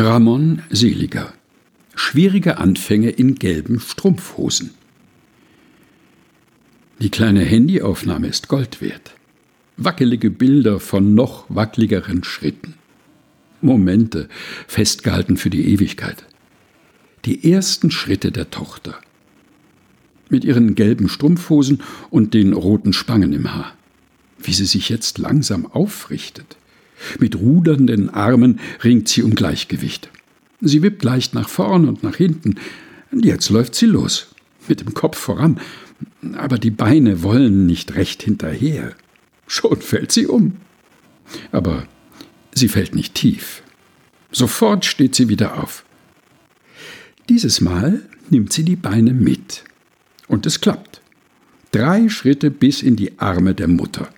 Ramon Seliger. Schwierige Anfänge in gelben Strumpfhosen. Die kleine Handyaufnahme ist Gold wert. Wackelige Bilder von noch wackeligeren Schritten. Momente, festgehalten für die Ewigkeit. Die ersten Schritte der Tochter. Mit ihren gelben Strumpfhosen und den roten Spangen im Haar. Wie sie sich jetzt langsam aufrichtet. Mit rudernden Armen ringt sie um Gleichgewicht. Sie wippt leicht nach vorn und nach hinten. Jetzt läuft sie los, mit dem Kopf voran. Aber die Beine wollen nicht recht hinterher. Schon fällt sie um. Aber sie fällt nicht tief. Sofort steht sie wieder auf. Dieses Mal nimmt sie die Beine mit. Und es klappt. 3 Schritte bis in die Arme der Mutter.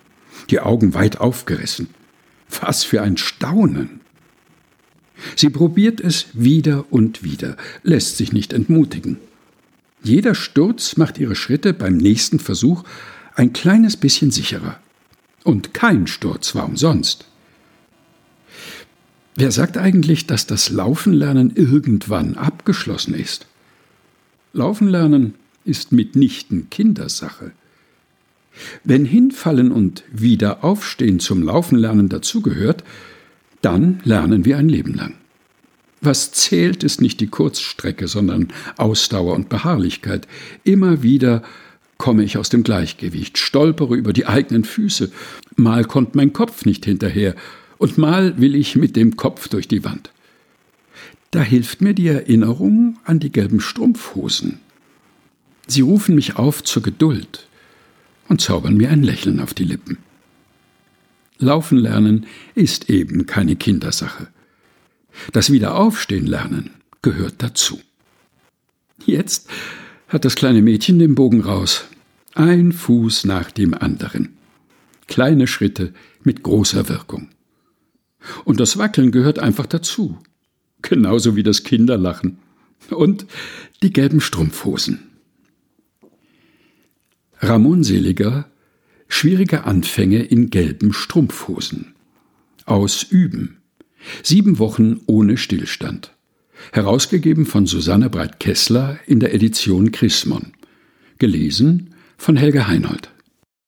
Die Augen weit aufgerissen. Was für ein Staunen! Sie probiert es wieder und wieder, lässt sich nicht entmutigen. Jeder Sturz macht ihre Schritte beim nächsten Versuch ein kleines bisschen sicherer. Und kein Sturz war umsonst. Wer sagt eigentlich, dass das Laufenlernen irgendwann abgeschlossen ist? Laufenlernen ist mitnichten Kindersache. Wenn Hinfallen und Wiederaufstehen zum Laufenlernen dazugehört, dann lernen wir ein Leben lang. Was zählt, ist nicht die Kurzstrecke, sondern Ausdauer und Beharrlichkeit. Immer wieder komme ich aus dem Gleichgewicht, stolpere über die eigenen Füße. Mal kommt mein Kopf nicht hinterher und mal will ich mit dem Kopf durch die Wand. Da hilft mir die Erinnerung an die gelben Strumpfhosen. Sie rufen mich auf zur Geduld und zaubern mir ein Lächeln auf die Lippen. Laufen lernen ist eben keine Kindersache. Das Wiederaufstehen lernen gehört dazu. Jetzt hat das kleine Mädchen den Bogen raus. Ein Fuß nach dem anderen. Kleine Schritte mit großer Wirkung. Und das Wackeln gehört einfach dazu. Genauso wie das Kinderlachen. Und die gelben Strumpfhosen. Ramon Seliger, Schwierige Anfänge in gelben Strumpfhosen. Aus Üben. 7 Wochen ohne Stillstand. Herausgegeben von Susanne Breit-Kessler in der Edition Chrismon. Gelesen von Helge Heinold.